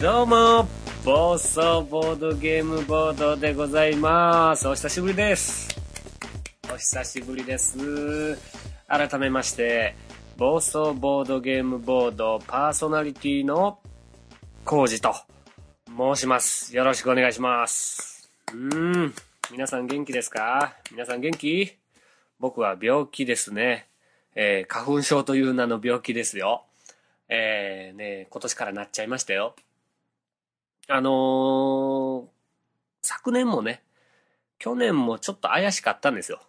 どうも暴走ボードゲームボードでございます。お久しぶりです。お久しぶりです。改めまして暴走ボードゲームボードパーソナリティのコウジと申します。よろしくお願いします。皆さん元気ですか？皆さん元気？僕は病気ですね、花粉症という名の病気ですよ。今年からなっちゃいましたよ。昨年もね、去年もちょっと怪しかったんですよ。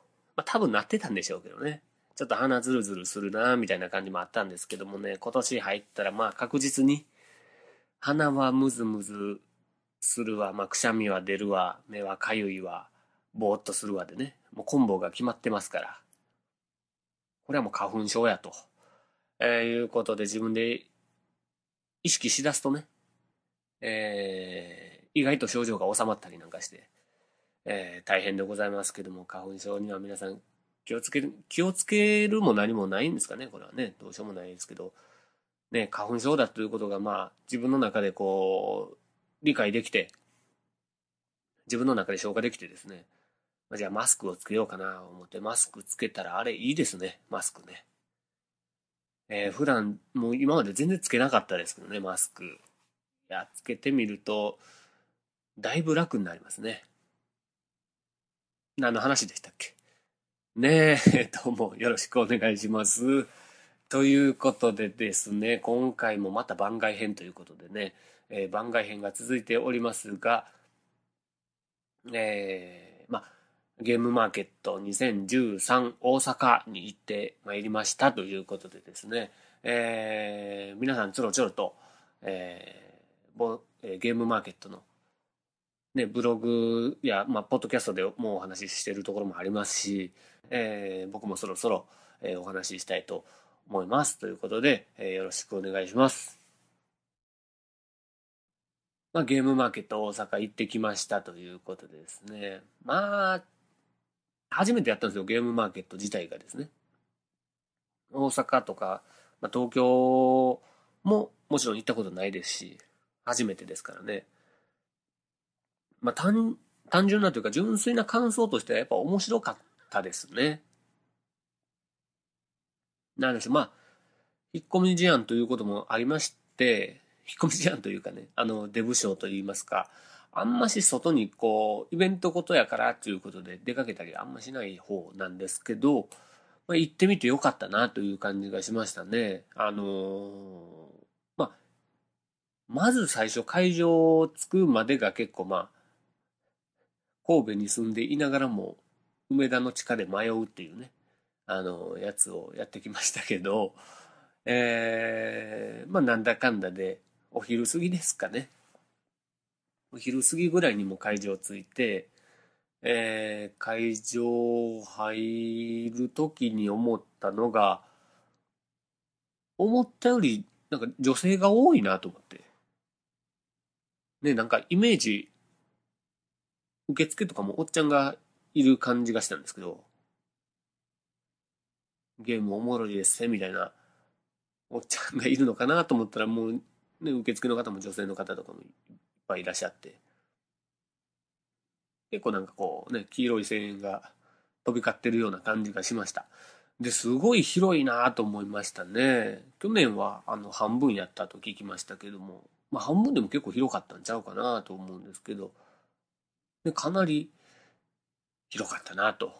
多分なってたんでしょうけどね。ちょっと鼻ズルズルするなみたいな感じもあったんですけどもね、今年入ったら確実に鼻はムズムズするわ、くしゃみは出るわ、目はかゆいわ、ぼーっとするわでね、もうコンボが決まってますから、これはもう花粉症やと、いうことで自分で意識しだすとね、意外と症状が収まったりなんかして、大変でございますけども、花粉症には皆さん気をつけるも何もないんですかね。これはね、どうしようもないですけどね、花粉症だということが自分の中で理解できて、自分の中で消化できてですね、じゃあマスクをつけようかなと思ってマスクつけたら、あれいいですね、マスクね。普段もう今まで全然つけなかったですけどね、マスク。つけてみるとだいぶ楽になりますね。何の話でしたっけね。どうもよろしくお願いします。ということでですね、今回もまた番外編ということでね、番外編が続いておりますが、ゲームマーケット2013大阪に行ってまいりましたということでですね、皆さんちょろちょろと、ゲームマーケットの、ね、ブログや、ポッドキャストでもうお話ししているところもありますし、僕もそろそろ、お話ししたいと思いますということで、よろしくお願いします。ゲームマーケット大阪行ってきましたということでですね、初めてやったんですよ、ゲームマーケット自体がですね。大阪とか、東京ももちろん行ったことないですし、初めてですからね。単純なというか純粋な感想としてはやっぱ面白かったですね。なんでしょう、引っ込み思案ということもありまして、引っ込み思案というかね、出不精といいますか、あんまし外にイベントことやからということで出かけたりあんましない方なんですけど、行ってみてよかったなという感じがしましたね。まず最初会場を着くまでが結構神戸に住んでいながらも梅田の地下で迷うっていうね、やつをやってきましたけど、なんだかんだでお昼過ぎですかね。お昼過ぎぐらいにも会場着いて、会場入る時に思ったのが、思ったよりなんか女性が多いなと思って。ね、なんかイメージ、受付とかもおっちゃんがいる感じがしたんですけど、ゲームおもろいですねみたいなおっちゃんがいるのかなと思ったら、もうね、受付の方も女性の方とかもいっぱいいらっしゃって、結構なんか黄色い声援が飛び交ってるような感じがしました。ですごい広いなと思いましたね。去年は半分やったと聞きましたけども、半分でも結構広かったんちゃうかなと思うんですけど、かなり広かったなと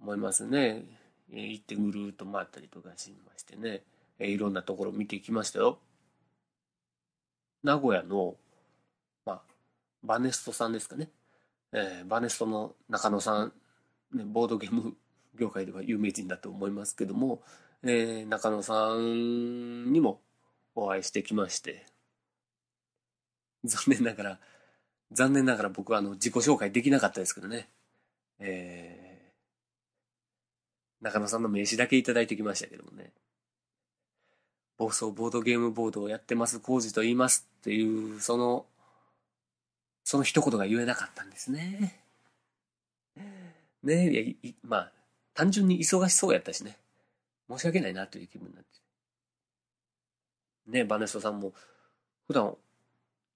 思いますね。行ってぐるーっと回ったりとかしましてね、いろんなところ見ていきましたよ。名古屋の、バネストさんですかね、バネストの中野さん、ね、ボードゲーム業界では有名人だと思いますけども、中野さんにもお会いしてきまして、残念ながら僕は自己紹介できなかったですけどね、中野さんの名刺だけいただいてきましたけどもね、暴走ボードゲームボードをやってますコウジと言いますっていう、その一言が言えなかったんですね。ねえ、単純に忙しそうやったしね、申し訳ないなという気分になってね。バネストさんも普段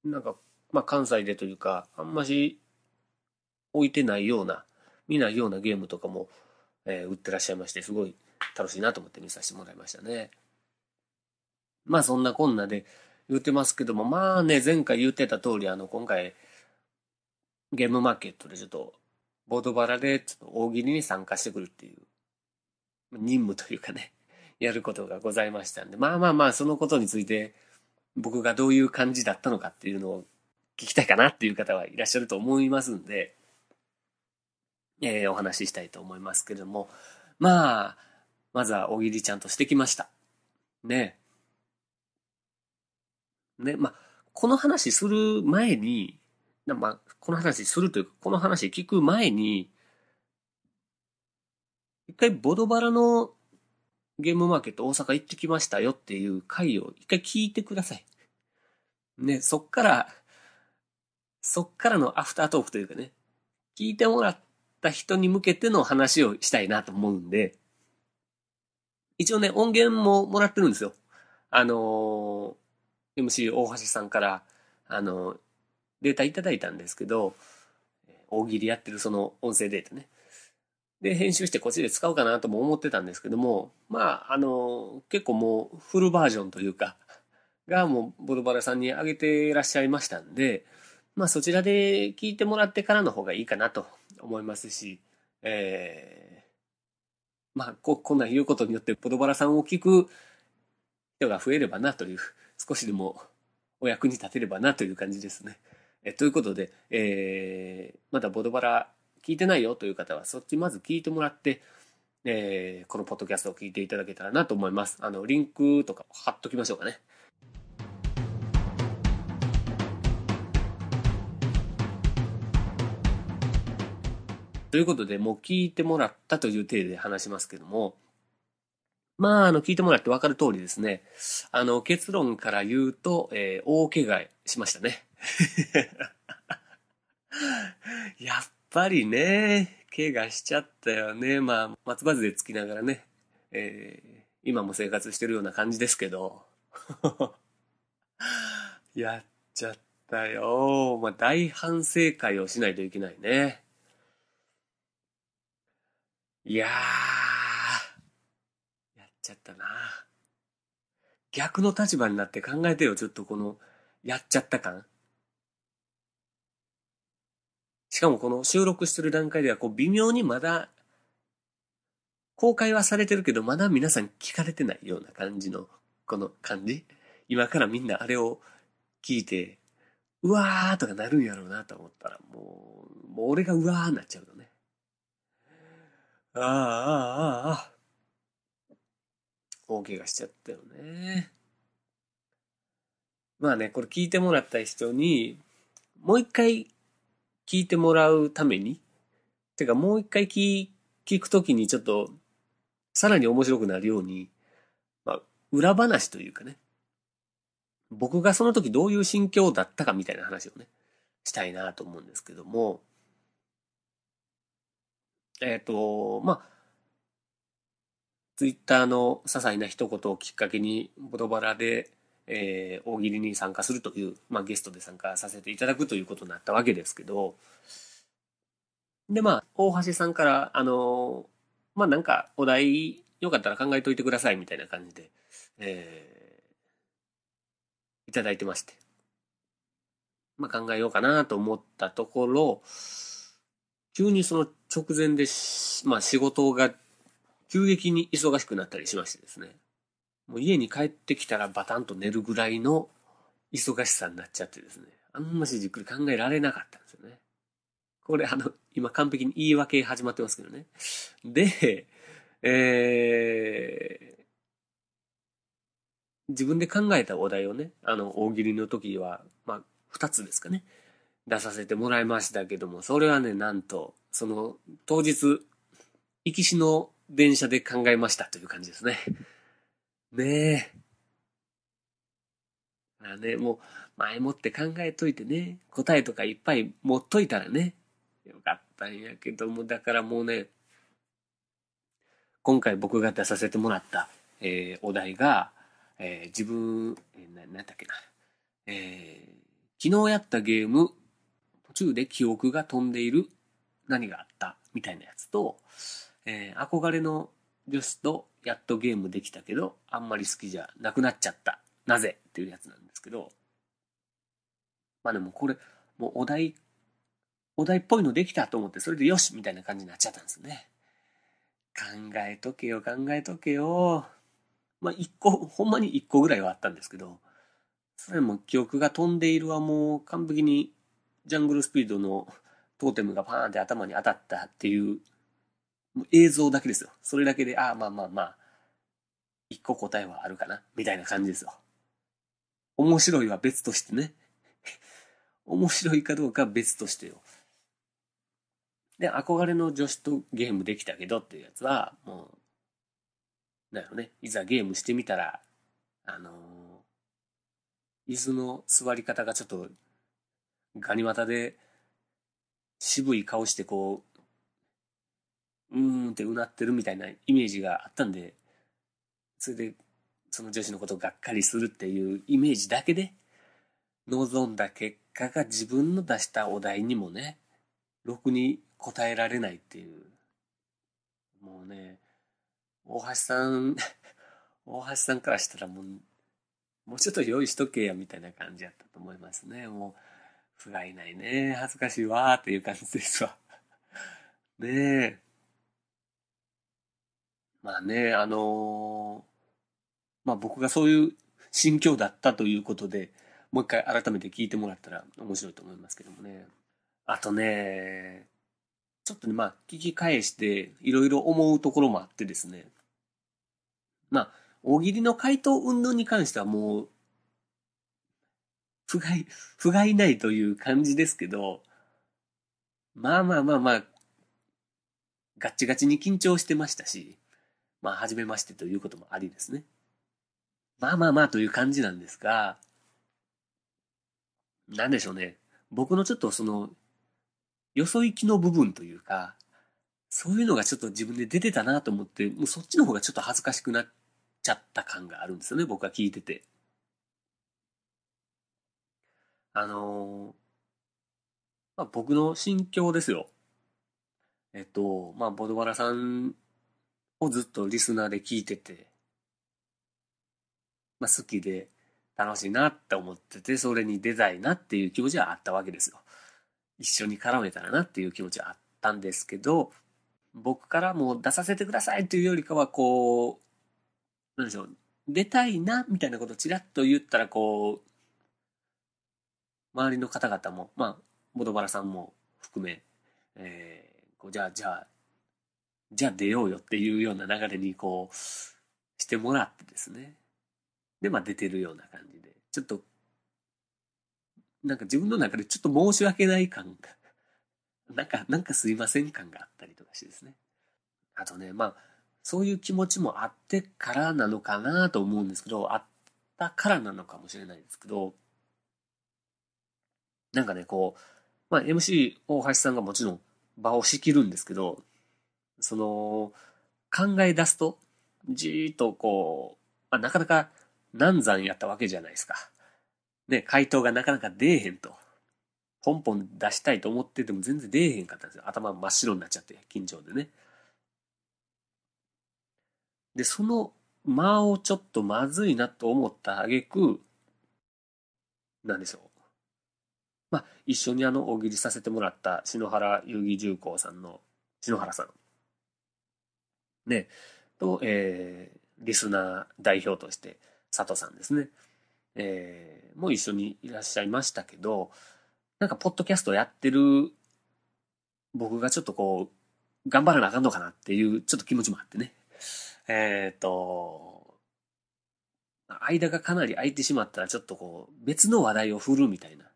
なんか、まあ、関西でというか、あんまし置いてないような、見ないようなゲームとかも、売ってらっしゃいまして、すごい楽しいなと思って見させてもらいましたね。まあ、そんなこんなで言ってますけども、まあね、前回言ってた通り、今回、ゲームマーケットでちょっと、ボードバラでちょっと大喜利に参加してくるっていう、任務というかね、やることがございましたんで、まあまあまあ、そのことについて、僕がどういう感じだったのかっていうのを聞きたいかなっていう方はいらっしゃると思いますんで、お話ししたいと思いますけれども、まあ、まずは大喜利ちゃんとしてきました。ねえ。ね、まあ、この話する前に、まあ、この話するというか、この話聞く前に、一回ボドバラのゲームマーケット大阪行ってきましたよっていう回を一回聞いてください。ね、そっからのアフタートークというかね、聞いてもらった人に向けての話をしたいなと思うんで、一応ね、音源ももらってるんですよ。MC 大橋さんから、データいただいたんですけど、大喜利やってるその音声データね。で、編集してこっちで使おうかなとも思ってたんですけども、まあ、結構もうフルバージョンというか、がもうボドバラさんにあげてらっしゃいましたんで、まあそちらで聞いてもらってからの方がいいかなと思いますし、まあこんなん言うことによってボドバラさんを聞く人が増えればなという、少しでもお役に立てればなという感じですね。ということで、まだボドバラ聞いてないよという方はそっちまず聞いてもらって、このポッドキャストを聞いていただけたらなと思います。リンクとか貼っときましょうかね。ということで、もう聞いてもらったという体で話しますけども、まあ、聞いてもらって分かる通りですね、結論から言うと、大怪我しましたね。やっぱりね、怪我しちゃったよね。まあ、松葉杖つきながらね、今も生活してるような感じですけど、やっちゃったよ。まあ、大反省会をしないといけないね。いやー、やっちゃったな。逆の立場になって考えてよ、ちょっとこの、やっちゃった感。しかもこの収録してる段階ではこう微妙にまだ公開はされてるけどまだ皆さん聞かれてないような感じのこの感じ、今からみんなあれを聞いてうわーとかなるんやろうなと思ったらもう俺がうわーになっちゃうのね。ああああああ、大怪我しちゃったよね。まあね、これ聞いてもらった人にもう一回聞いてもらうために、てかもう一回聞くときにちょっとさらに面白くなるように、まあ、裏話というかね、僕がその時どういう心境だったかみたいな話をねしたいなと思うんですけども、まあツイッターの些細な一言をきっかけにボドバラで大喜利に参加するという、まあ、ゲストで参加させていただくということになったわけですけど、でまあ大橋さんからまあなんかお題よかったら考えといてくださいみたいな感じで、いただいてまして、まあ、考えようかなと思ったところ急にその直前で、まあ、仕事が急激に忙しくなったりしましてですね、もう家に帰ってきたらバタンと寝るぐらいの忙しさになっちゃってですね、あんましじっくり考えられなかったんですよね。これ今完璧に言い訳始まってますけどね。で、自分で考えたお題をね、大喜利の時は、まあ、2つですかね、出させてもらいましたけども、それはね、なんと、その当日、行きしの電車で考えましたという感じですね。ねえ。まあね、もう前もって考えといてね、答えとかいっぱい持っといたらね、よかったんやけども、だからもうね、今回僕が出させてもらった、お題が、自分、なんだっけな、昨日やったゲーム、途中で記憶が飛んでいる何があったみたいなやつと、憧れの女子とやっとゲームできたけど、あんまり好きじゃなくなっちゃった。なぜっていうやつなんですけど、まあでもこれ、もうお題っぽいのできたと思って、それでよしみたいな感じになっちゃったんですね。考えとけよ。まあ、ほんまに1個ぐらいはあったんですけど、それも記憶が飛んでいるはもう完璧にジャングルスピードのトーテムがパーンって頭に当たったっていう、もう映像だけですよ。それだけで、まあ、1個答えはあるかな、みたいな感じですよ。面白いは別としてね。面白いかどうか別としてよ。で、憧れの女子とゲームできたけどっていうやつは、もう、なんやろね、いざゲームしてみたら、椅子の座り方がちょっと、ガニ股で、渋い顔してこう、ってうなってるみたいなイメージがあったんで、それで、その女子のことをがっかりするっていうイメージだけで、望んだ結果が自分の出したお題にもね、ろくに答えられないっていう。もうね、大橋さんからしたらもうちょっと用意しとけやみたいな感じやったと思いますね。もう、不甲斐ないね。恥ずかしいわーっていう感じですわ。ねえ。まあね、まあ僕がそういう心境だったということで、もう一回改めて聞いてもらったら面白いと思いますけどもね。あとね、ちょっとね、まあ、聞き返して、いろいろ思うところもあってですね。まあ、大喜利の回答云々に関してはもう、不甲斐ないという感じですけど、まあ、ガッチガチに緊張してましたし、まあ、初めましてということもありですね。まあという感じなんですが、なんでしょうね。僕のちょっとその、よそ行きの部分というか、そういうのがちょっと自分で出てたなと思って、もうそっちの方がちょっと恥ずかしくなっちゃった感があるんですよね、僕は聞いてて。まあ、僕の心境ですよ。まあ、ボドバラさんをずっとリスナーで聞いてて、まあ、好きで楽しいなって思ってて、それに出たいなっていう気持ちはあったわけですよ。一緒に絡めたらなっていう気持ちはあったんですけど、僕からもう出させてくださいというよりかは、こう、なんでしょう、出たいなみたいなことをちらっと言ったら、こう、周りの方々も、まあ、元原さんも含め、こうじゃあ出ようよっていうような流れに、こう、してもらってですね。で、まあ、出てるような感じで、ちょっと、なんか自分の中でちょっと申し訳ない感が、なんかすいません感があったりとかしてですね。あとね、まあ、そういう気持ちもあってからなのかなと思うんですけど、あったからなのかもしれないですけど、なんかね、こう、まあ、MC 大橋さんがもちろん場を仕切るんですけど、その、考え出すと、じーっとこう、まあ、なかなか、難産やったわけじゃないですか。ね、回答がなかなか出えへんと。ポンポン出したいと思ってても全然出えへんかったんですよ。頭真っ白になっちゃって、緊張でね。で、その間をちょっとまずいなと思った挙句、なんでしょう。まあ、一緒に大喜利させてもらった篠原遊戯重工さんの、篠原さん。ね、と、リスナー代表として、佐藤さんですね、もう一緒にいらっしゃいましたけど、なんかポッドキャストやってる僕がちょっとこう頑張らなあかんのかなっていうちょっと気持ちもあってね、間がかなり空いてしまったらちょっとこう別の話題を振るみたいな、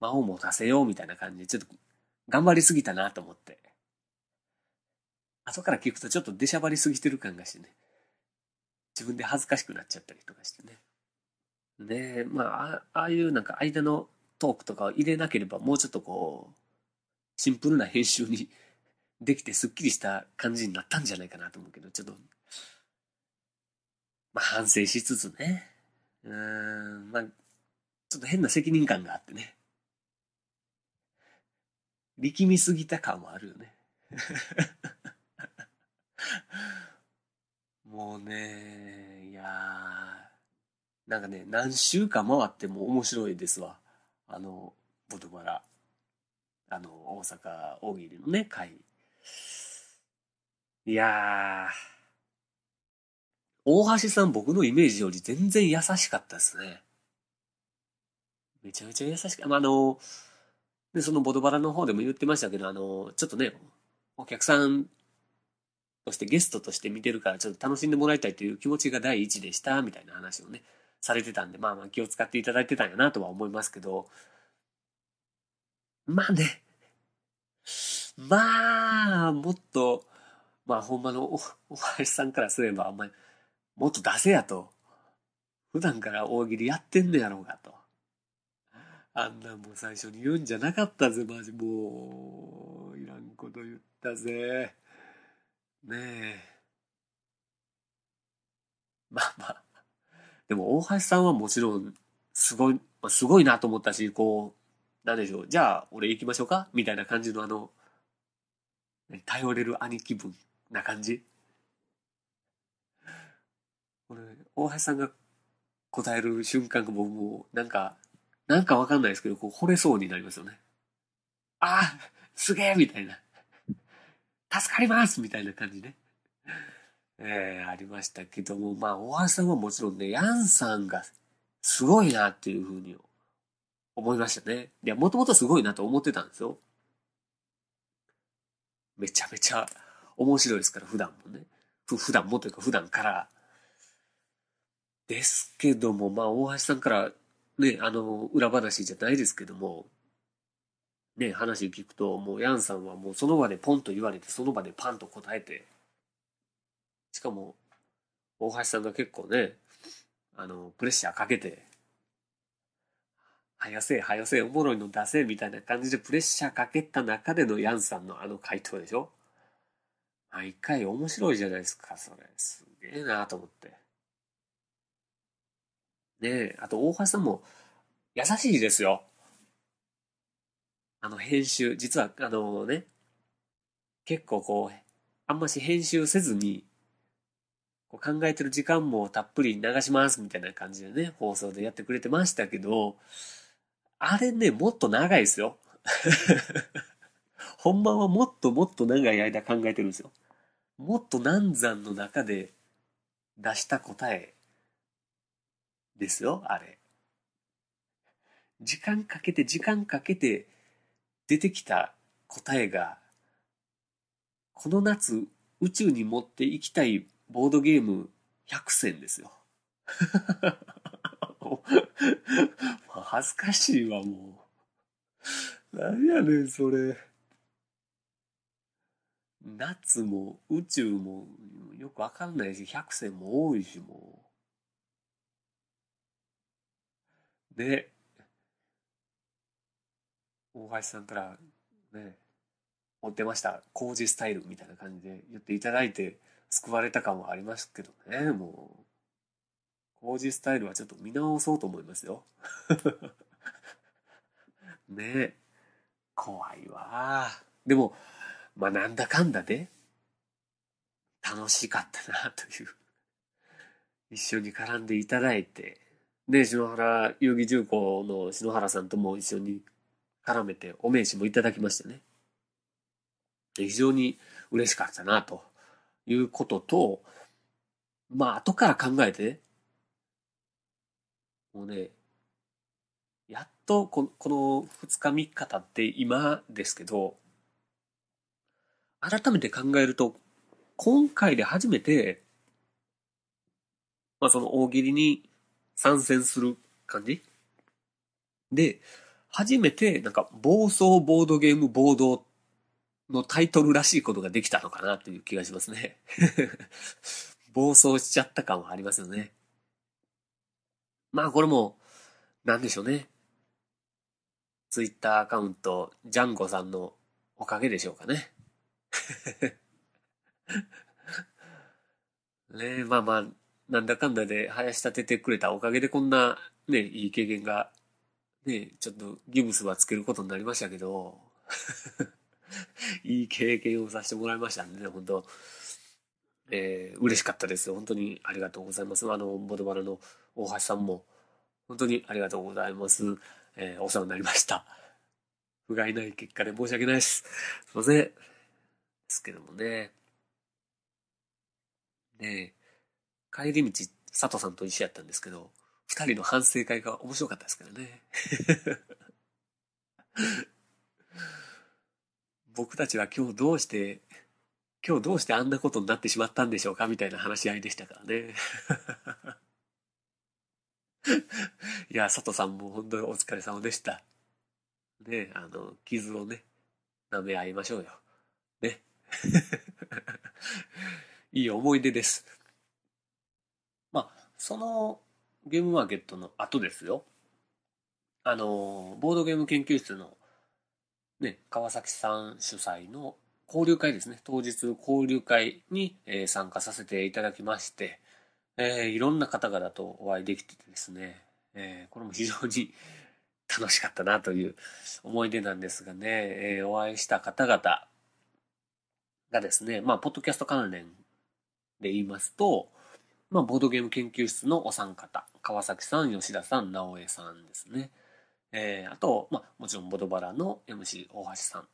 間を持たせようみたいな感じでちょっと頑張りすぎたなと思って、後から聞くとちょっと出しゃばりすぎてる感がしてね、自分で恥ずかしくなっちゃったりとかしてね。で、まあ、ああいうなんか間のトークとかを入れなければ、もうちょっとこう、シンプルな編集にできてスッキリした感じになったんじゃないかなと思うけど、ちょっと、まあ反省しつつね。まあ、ちょっちょっと変な責任感があってね。力みすぎた感もあるよね。もうね、いやー、なんかね、何週間回っても面白いですわ。ボトバラ、大阪大喜利のね、会。いやー、大橋さん、僕のイメージより全然優しかったですね。めちゃめちゃ優しく、で、そのボドバラの方でも言ってましたけど、ちょっとね、お客さんとしてゲストとして見てるから、ちょっと楽しんでもらいたいという気持ちが第一でした、みたいな話をね、されてたんで、まあまあ気を使っていただいてたんやなとは思いますけど、まあね、まあ、もっと、まあほんまのお橋さんからすれば、お前、もっと出せやと。普段から大喜利やってんのやろうかと。あんなもう最初に言うんじゃなかったぜ、マジもういらんこと言ったぜ。ねえ。まあまあ。でも大橋さんはもちろんすごいなと思ったし、こう、なんでしょう。じゃあ俺行きましょうかみたいな感じの頼れる兄貴分な感じ。俺、大橋さんが答える瞬間が僕もなんかわかんないですけど、こう、惚れそうになりますよね。ああ、すげえみたいな。助かりますみたいな感じね。ありましたけども、まあ、大橋さんはもちろんね、ヤンさんがすごいなっていうふうに思いましたね。いや、もともとすごいなと思ってたんですよ。めちゃめちゃ面白いですから、普段もね。普段から。ですけども、まあ、大橋さんから、ね、裏話じゃないですけども、ね、話聞くと、もう、ヤンさんはもうその場でポンと言われて、その場でパンと答えて、しかも、大橋さんが結構ね、プレッシャーかけて、早せ、おもろいの出せ、みたいな感じでプレッシャーかけた中でのヤンさんの回答でしょ？毎回面白いじゃないですか、それ。すげえなと思って。ね、あと大橋さんも優しいですよ。編集、実は結構こう、あんまし編集せずに、こう考えてる時間もたっぷり流しますみたいな感じでね、放送でやってくれてましたけど、あれね、もっと長いですよ。本番はもっともっと長い間考えてるんですよ。もっと難産の中で出した答え、ですよ、あれ。時間かけて出てきた答えが、この夏宇宙に持っていきたいボードゲーム100選ですよ。恥ずかしいわ、もう。なんやねん、それ。夏も宇宙もよくわかんないし、100選も多いし、もう。で、大橋さんからね、持ってました、工事スタイルみたいな感じで言っていただいて、救われた感はありますけどね、もう。工事スタイルはちょっと見直そうと思いますよ。ね、怖いわ。でも、まあ、なんだかんだで、楽しかったな、という。一緒に絡んでいただいて、で、篠原遊戯重工の篠原さんとも一緒に絡めてお名刺もいただきましてね。非常に嬉しかったな、ということと、まあ、後から考えて、もうね、やっとこの2日3日経って今ですけど、改めて考えると、今回で初めて、まあ、その大喜利に、参戦する感じで、初めてなんか暴走ボードゲーム暴動のタイトルらしいことができたのかなという気がしますね。暴走しちゃった感はありますよね。まあこれも、なんでしょうね。ツイッターアカウント、ジャンゴさんのおかげでしょうかね。ねえ、まあまあ、なんだかんだで林立ててくれたおかげでこんなね、いい経験がね、ちょっとギブスはつけることになりましたけど、いい経験をさせてもらいましたんでね、本当、嬉しかったです。本当にありがとうございます。ボドバラの大橋さんも、本当にありがとうございます。お世話になりました。不甲斐ない結果で申し訳ないです。すいません。ですけどもね。ねえ、帰り道、佐藤さんと一緒やったんですけど、二人の反省会が面白かったですからね。僕たちは今日どうしてあんなことになってしまったんでしょうかみたいな話し合いでしたからね。いや、佐藤さんも本当にお疲れ様でした。ね、傷をね、舐め合いましょうよ。ね。いい思い出です。まあ、そのゲームマーケットの後ですよ。ボードゲーム研究室のね、川崎さん主催の交流会ですね。当日交流会に、参加させていただきまして、いろんな方々とお会いできててですね、これも非常に楽しかったなという思い出なんですがね、お会いした方々がですね、まあ、ポッドキャスト関連で言いますと、まあ、ボードゲーム研究室のお三方、川崎さん、吉田さん、直江さんですね。あと、まあ、もちろんボドバラの MC 大橋さん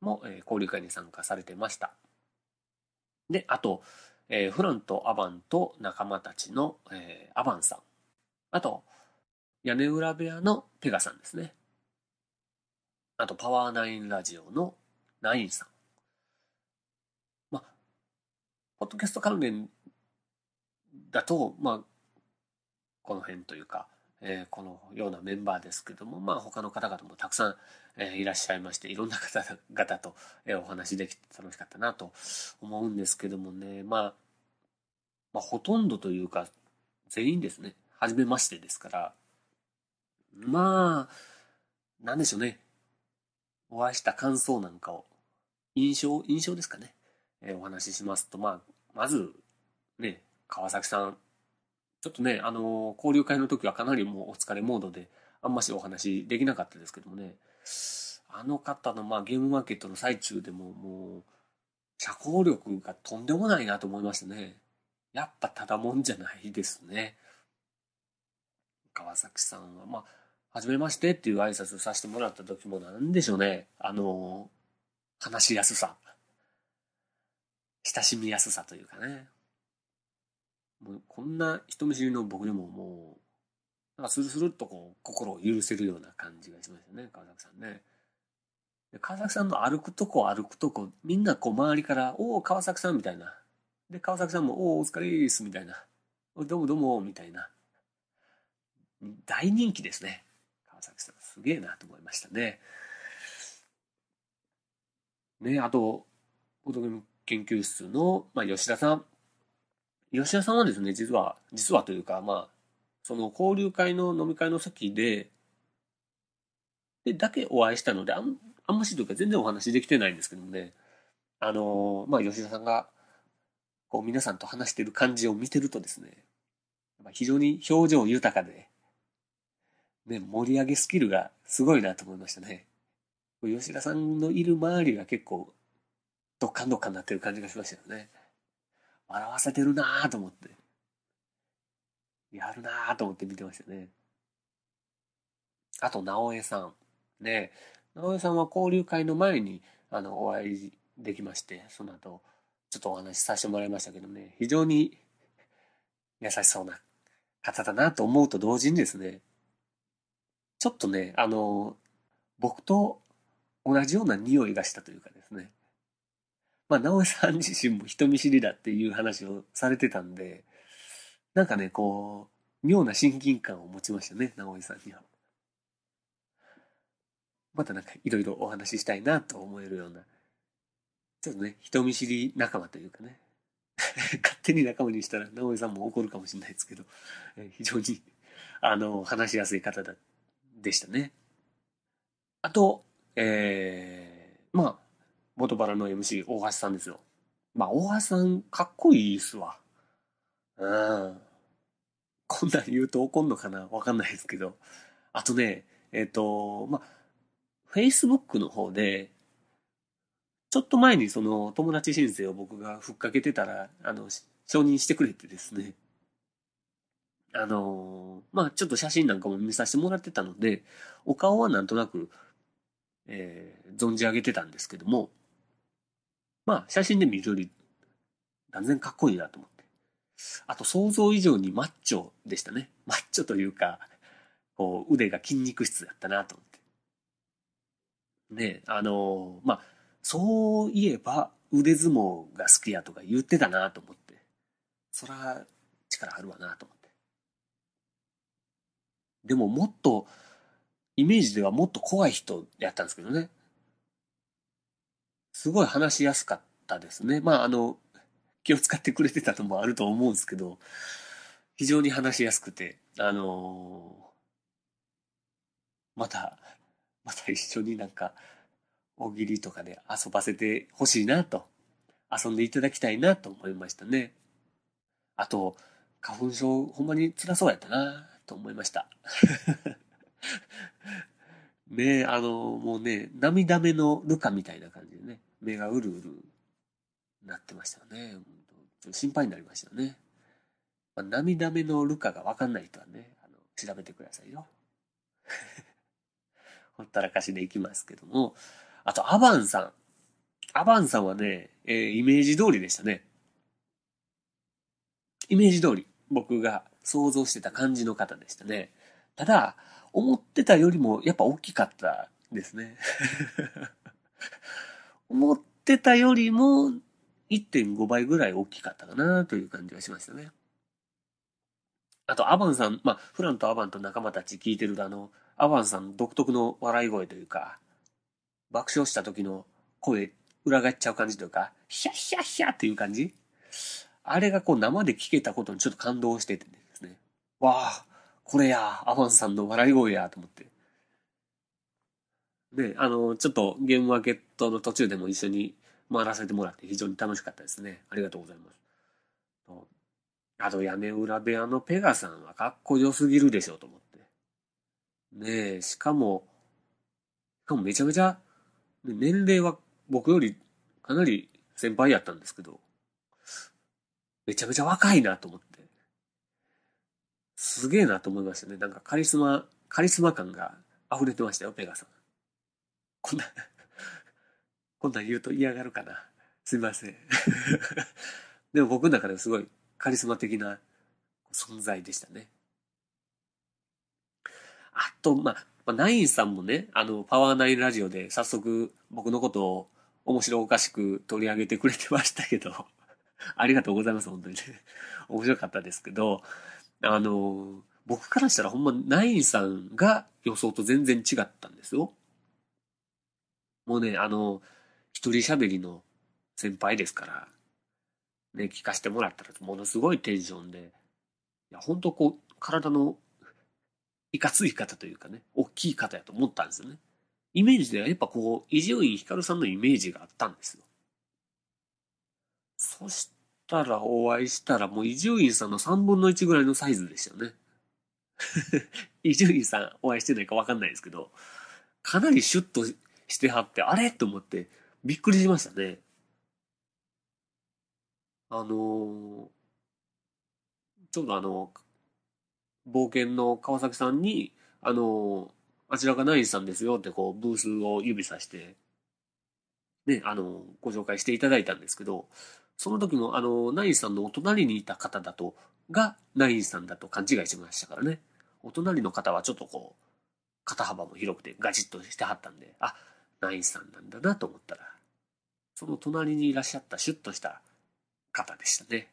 も、交流会に参加されてました。で、あと、フランとアバンと仲間たちの、アバンさん。あと、屋根裏部屋のペガさんですね。あと、パワーナインラジオのナインさん。まあ、ポッドキャスト関連だと、まあ、この辺というか、このようなメンバーですけども、まあ、他の方々もたくさん、いらっしゃいまして、いろんな方々と、お話できて楽しかったなと思うんですけどもね、まあ、ほとんどというか全員ですね、初めましてですから、まあ、なんでしょうね、お会いした感想なんかを、印象ですかね、お話ししますと、まあ、まずね、川崎さん、ちょっとね、交流会の時はかなりもうお疲れモードで、あんましお話できなかったですけどもね、あの方の、まあ、ゲームマーケットの最中でも、もう、社交力がとんでもないなと思いましたね。やっぱただもんじゃないですね。川崎さんは、まあ、はじめましてっていう挨拶させてもらった時も、なんでしょうね、話しやすさ、親しみやすさというかね。もうこんな人見知りの僕でも、もうなんかスルスルっとこう心を許せるような感じがしましたね、川崎さんね。で、川崎さんの歩くとこ、みんなこう周りから「おお、川崎さん」みたいな。で、川崎さんも「おお、お疲れです」みたいな。「どうもどうも」みたいな。大人気ですね、川崎さん。すげえなと思いましたね。ね、あと、ボードゲーム研究室の、まあ、吉田さんはですね、実はというか、まあ、その交流会の飲み会の席でだけお会いしたので、あんましというか全然お話できてないんですけどもね、まあ、吉田さんがこう皆さんと話してる感じを見てるとですね、非常に表情豊かで、ね、盛り上げスキルがすごいなと思いましたね。吉田さんのいる周りが結構ドカンドカンなってる感じがしましたよね。笑わせてるなぁと思って。やるなぁと思って見てましたね。あと、直江さん。ね、直江さんは交流会の前にお会いできまして、その後、ちょっとお話しさせてもらいましたけどね、非常に優しそうな方だなと思うと同時にですね、ちょっとね、僕と同じような匂いがしたというかですね、まあ、直江さん自身も人見知りだっていう話をされてたんで、なんかね、こう、妙な親近感を持ちましたね、直江さんには。またなんかいろいろお話ししたいなと思えるような、ちょっとね、人見知り仲間というかね、勝手に仲間にしたら直江さんも怒るかもしれないですけど、非常に、話しやすい方でしたね。あと、まあ、ボドバラの MC 大橋さんですよ。まあ、大橋さんかっこいいっすわ。こんなん言うと怒んのかな、わかんないですけど。あとね、Facebook の方で、ちょっと前にその友達申請を僕がふっかけてたら、承認してくれてですね。ちょっと写真なんかも見させてもらってたので、お顔はなんとなく、存じ上げてたんですけども、写真で見るより、断然かっこいいなと思って。あと、想像以上にマッチョでしたね。マッチョというか、こう、腕が筋肉質だったなと思って。で、そういえば、腕相撲が好きやとか言ってたなと思って。そら、力あるわなと思って。でも、もっと、イメージではもっと怖い人やったんですけどね。すごい話しやすかったですね。気を使ってくれてたのもあると思うんですけど、非常に話しやすくて、また一緒になんか、大喜利とかで遊ばせてほしいなと、遊んでいただきたいなと思いましたね。あと、花粉症、ほんまに辛そうやったなと思いました。ねえ、もうね、涙目のルカみたいな感じでね、目がうるうるなってましたよね。ちょっと心配になりましたよね。涙目のルカが分かんない人はね、調べてくださいよ。ほったらかしでいきますけども。あと、アバンさんはね、イメージ通りでしたね。イメージ通り、僕が想像してた感じの方でしたね。ただ、思ってたよりもやっぱ大きかったですね。思ってたよりも 1.5 倍ぐらい大きかったかなという感じがしましたね。あと、アバンさん、フランとアバンと仲間たち聞いてるアバンさん独特の笑い声というか、爆笑した時の声、裏返っちゃう感じというか、ヒャヒャヒャっていう感じ、あれがこう生で聞けたことにちょっと感動しててですね。わあ、これや、アバンさんの笑い声やと思って。ね、ちょっとゲームマーケットの途中でも一緒に回らせてもらって非常に楽しかったですね。ありがとうございます。あと、屋根裏部屋のペガさんはかっこよすぎるでしょうと思って。ねえ、しかもめちゃめちゃ、年齢は僕よりかなり先輩やったんですけど、めちゃめちゃ若いなと思って。すげえなと思いましたね。なんかカリスマ感が溢れてましたよ、ペガさん。こんなん言うと嫌がるかな。すいません。でも僕の中ではすごいカリスマ的な存在でしたね。あと、ナインさんもね、パワーナインラジオで早速僕のことを面白おかしく取り上げてくれてましたけど、ありがとうございます、本当にね。面白かったですけど、僕からしたらほんまナインさんが予想と全然違ったんですよ。もうね、一人喋りの先輩ですから、ね、聞かせてもらったらものすごいテンションで、いや、ほんとこう、体のいかつい方というかね、大きい方やと思ったんですよね。イメージではやっぱこう、伊集院光さんのイメージがあったんですよ。そしたらお会いしたらもう伊集院さんの3分の1ぐらいのサイズでしたよね。伊集院さんお会いしてないか分かんないですけど、かなりシュッとしてはって、あれと思ってびっくりしましたね。ちょうど冒険の川崎さんに、あちらがナインさんですよってこうブースを指さして、ね、ご紹介していただいたんですけど、その時も、ナインさんのお隣にいた方が、ナインさんだと勘違いしましたからね。お隣の方はちょっとこう、肩幅も広くてガチッとしてはったんで、あ、ナインさんなんだなと思ったら、その隣にいらっしゃったシュッとした方でしたね。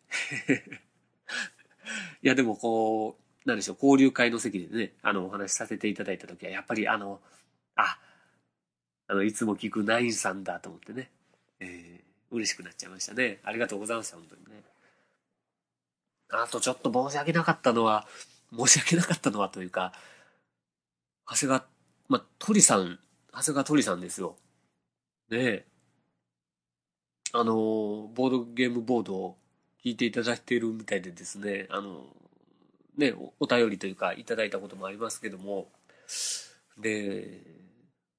いや、でもこう、なんでしょう、交流会の席でね、お話しさせていただいた時は、やっぱりいつも聞くナインさんだと思ってね、嬉しくなっちゃいましたね。ありがとうございました、本当にね。あとちょっと申し訳なかったのはというか、長谷川鳥さんですよ。ねえ。ボードゲームボードを聞いていただいているみたいでですね、お便りというかいただいたこともありますけども、で、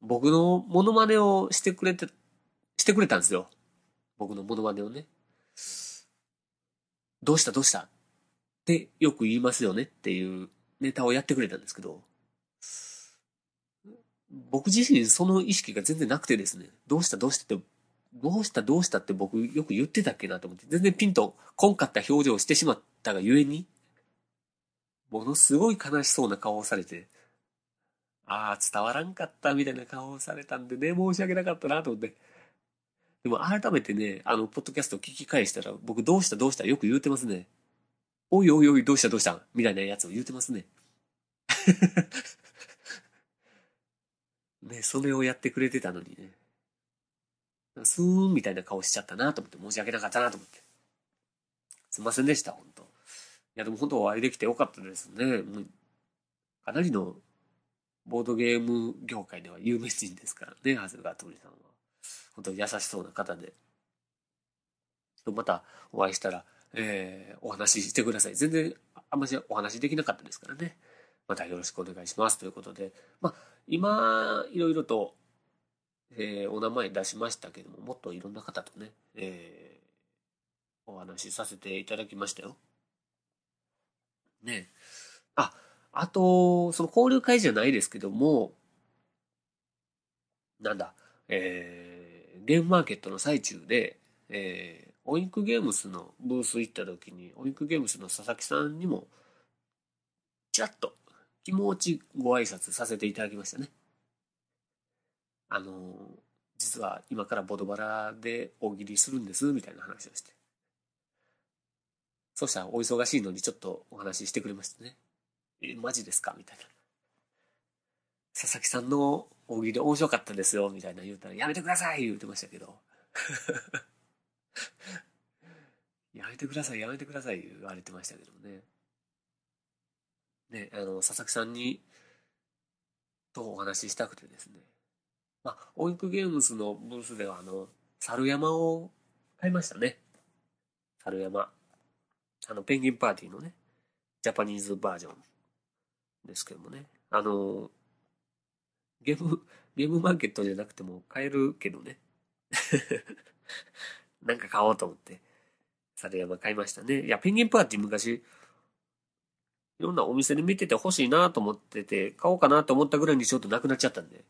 僕のモノマネをしてくれたんですよ。僕のモノマネをね。どうしたってよく言いますよねっていうネタをやってくれたんですけど、僕自身その意識が全然なくてですね、どうしたって僕よく言ってたっけなと思って、全然ピンとこんかった表情をしてしまったがゆえに、ものすごい悲しそうな顔をされて、ああ伝わらんかったみたいな顔をされたんでね、申し訳なかったなと思って。でも改めてね、ポッドキャストを聞き返したら、僕どうしたよく言うてますね。おいどうしたみたいなやつを言うてますね。ね、それをやってくれてたのにね、スーンみたいな顔しちゃったなと思って、申し訳なかったなと思って、すいませんでした。本当、いやでも本当お会いできてよかったですね。かなりのボードゲーム業界では有名人ですからね、長谷川徹さんは。本当に優しそうな方で、またお会いしたら、お話ししてください。全然あんまりお話できなかったですからね。またよろしくお願いしますということで、今いろいろと、お名前出しましたけども、もっといろんな方とね、お話しさせていただきましたよ。ねえ。あと、その交流会じゃないですけども、ゲームマーケットの最中で、オインクゲームスのブース行った時に、オインクゲームスの佐々木さんにも、ちらっと気持ちご挨拶させていただきましたね。実は今からボドバラで大喜利するんですみたいな話をして、そしたらお忙しいのにちょっとお話ししてくれましたね。マジですかみたいな。佐々木さんの大喜利面白かったですよみたいな言うたら、やめてください言うてましたけど。やめてください言われてましたけどね。ね、佐々木さんにとお話ししたくてですね。オインクゲームズのブースでは猿山を買いましたね。猿山、ペンギンパーティーのね、ジャパニーズバージョンですけどもね、ゲームマーケットじゃなくても買えるけどね。なんか買おうと思って猿山買いましたね。いや、ペンギンパーティー昔いろんなお店で見てて欲しいなと思ってて、買おうかなと思ったぐらいにちょっとなくなっちゃったんで、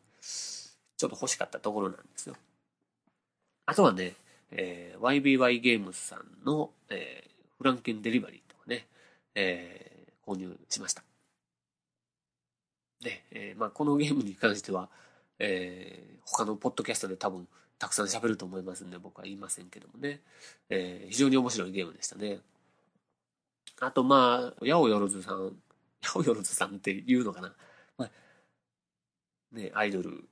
ちょっと欲しかったところなんですよ。あとはね、YBY ゲームズさんの、フランケンデリバリーとかね、購入しました。で、このゲームに関しては、他のポッドキャストで多分たくさん喋ると思いますんで、僕は言いませんけどもね、非常に面白いゲームでしたね。あと、八百万さんっていうのかな、ね、アイドル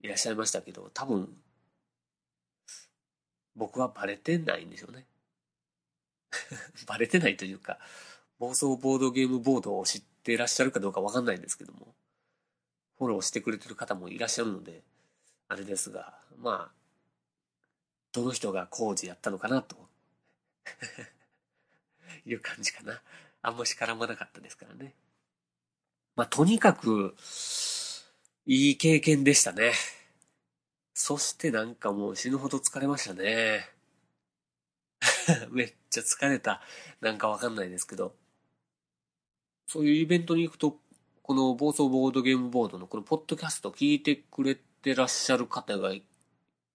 いらっしゃいましたけど、多分僕はバレてないんでしょうね。バレてないというか、暴走ボードゲームボードを知っていらっしゃるかどうかわかんないんですけども、フォローしてくれてる方もいらっしゃるのであれですが、どの人が工事やったのかなという感じかな。あんまし絡まなかったですからね。とにかくいい経験でしたね。そしてもう死ぬほど疲れましたね。めっちゃ疲れた。わかんないですけど。そういうイベントに行くと、この暴走ボードゲームボードのこのポッドキャスト聞いてくれてらっしゃる方が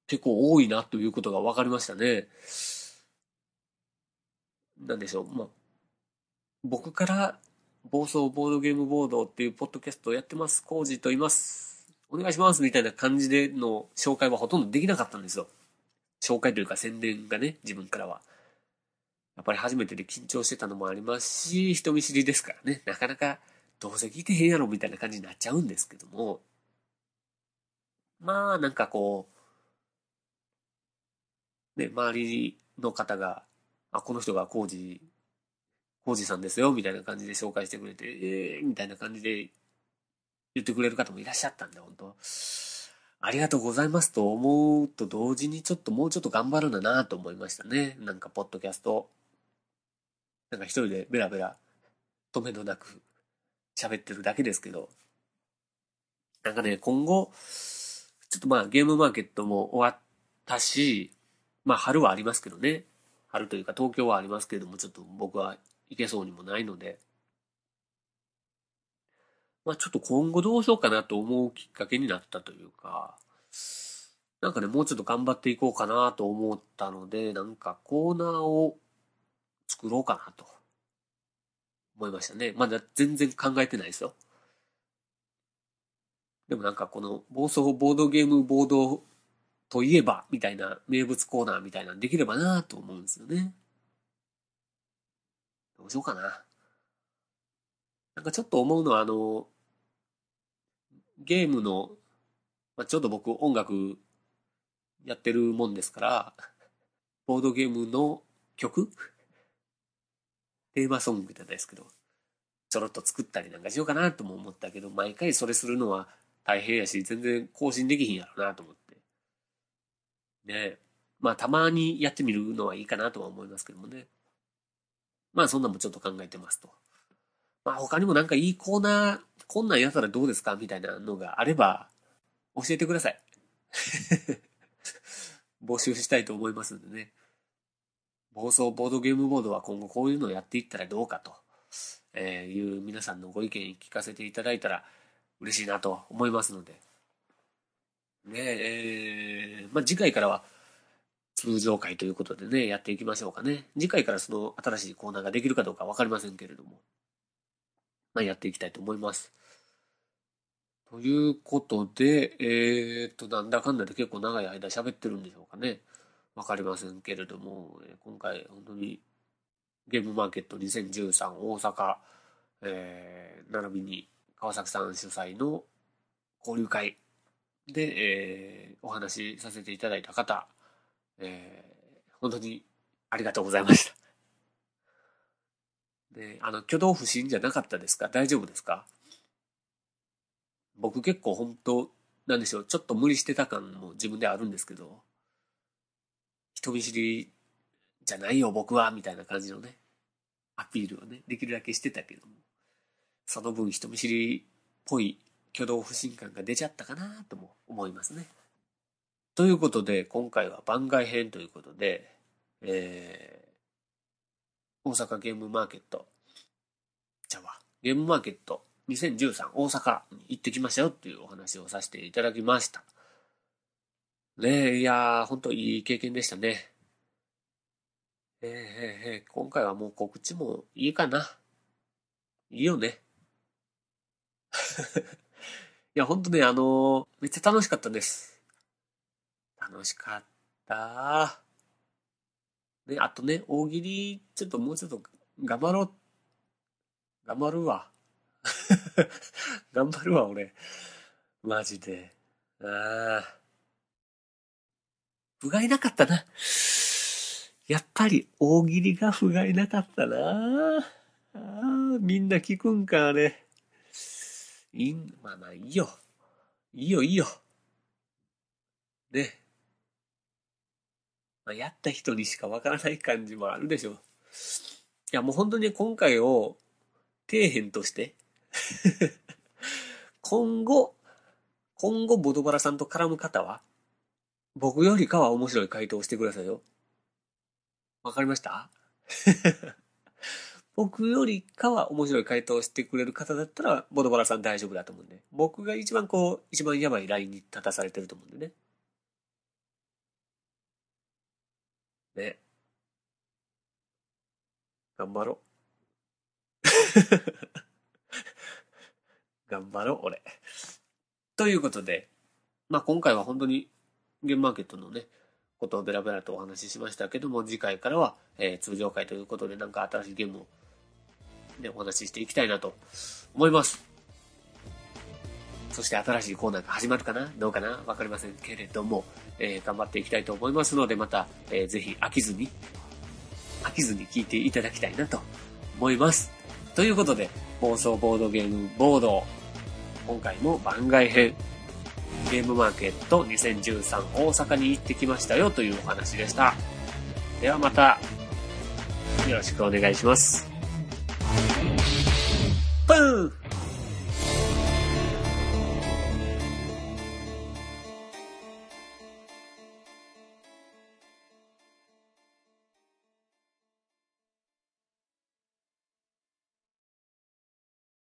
結構多いなということが分かりましたね。なんでしょう。僕から、暴走ボードゲームボードっていうポッドキャストをやってます、コージーと言います、お願いしますみたいな感じでの紹介はほとんどできなかったんですよ。紹介というか宣伝がね、自分からはやっぱり初めてで緊張してたのもありますし、人見知りですからね、なかなかどうせ聞いてへんやろみたいな感じになっちゃうんですけども、周りの方が、この人がコージさんですよみたいな感じで紹介してくれて、みたいな感じで言ってくれる方もいらっしゃったんで、本当ありがとうございますと思うと同時に、もうちょっと頑張るんだなと思いましたね。ポッドキャスト一人でベラベラ止めどなく喋ってるだけですけど、なんかね、今後、ちょっとまあゲームマーケットも終わったし、まあ春はありますけどね。春というか東京はありますけれども、ちょっと僕は行けそうにもないので、まあちょっと今後どうしようかなと思うきっかけになったというか、なんかね、もうちょっと頑張っていこうかなと思ったので、なんかコーナーを作ろうかなと思いましたね。まだ全然考えてないですよ。でもなんかこの暴走ボードゲームボードといえばみたいな名物コーナーみたいなのできればなと思うんですよね。どうしようかな。なんかちょっと思うのはゲームの、まあ、ちょうど僕音楽やってるもんですから、ボードゲームの曲テーマソングじゃないですけど、ちょろっと作ったりなんかしようかなとも思ったけど、毎回それするのは大変やし、全然更新できひんやろなと思って。ねえ。まあたまにやってみるのはいいかなとは思いますけどもね。まあそんなんもちょっと考えてますと。まあ他にもなんかいいコーナー、こんなんやったらどうですかみたいなのがあれば教えてください。募集したいと思いますんでね。暴走ボードゲームボードは今後こういうのをやっていったらどうかと、いう皆さんのご意見聞かせていただいたら嬉しいなと思いますので。ねえ、まあ、次回からは通常回ということでね、やっていきましょうかね。次回からその新しいコーナーができるかどうかわかりませんけれども、まあ、やっていきたいと思います。ということで、なんだかんだで結構長い間喋ってるんでしょうかね。わかりませんけれども、今回本当にゲームマーケット2013大阪、並びに川崎さん主催の交流会で、お話しさせていただいた方、本当にありがとうございました。で、挙動不審じゃなかったですか？大丈夫ですか？僕結構本当なんでしょう、ちょっと無理してた感も自分であるんですけど、人見知りじゃないよ僕はみたいな感じのね、アピールをねできるだけしてたけども、その分人見知りっぽい挙動不審感が出ちゃったかなとも思いますね。ということで今回は番外編ということで、大阪ゲームマーケットじゃあゲームマーケット2013大阪に行ってきましたよっていうお話をさせていただきました。ねえ、いやー、ほんといい経験でしたね。今回はもう告知もいいかな。いいよね。いや、ほんとね、めっちゃ楽しかったです。楽しかったー。ね、あとね、大喜利、ちょっともうちょっと頑張ろう。頑張るわ。頑張るわ俺マジで。不甲斐なかったな、やっぱり大喜利が不甲斐なかったな。みんな聞くんかあれ。まあまあいいよいいよいいよね、まあ、やった人にしかわからない感じもあるでしょ。いやもう本当に今回を底辺として今後ボドバラさんと絡む方は僕よりかは面白い回答をしてくださいよ。わかりました？僕よりかは面白い回答をしてくれる方だったらボドバラさん大丈夫だと思うんで、僕が一番やばいラインに立たされてると思うんでね。ね。頑張ろう。頑張ろう俺ということで、まあ今回は本当にゲームマーケットのねことをベラベラとお話ししましたけども、次回からは、通常回ということで、なんか新しいゲームを、ね、お話ししていきたいなと思います。そして新しいコーナーが始まるかなどうかなわかりませんけれども、頑張っていきたいと思いますので、また、ぜひ飽きずに聞いていただきたいなと思います。ということで暴走ボードゲームボード、今回も番外編ゲームマーケット2013大阪に行ってきましたよというお話でした。ではまたよろしくお願いします。ブーン。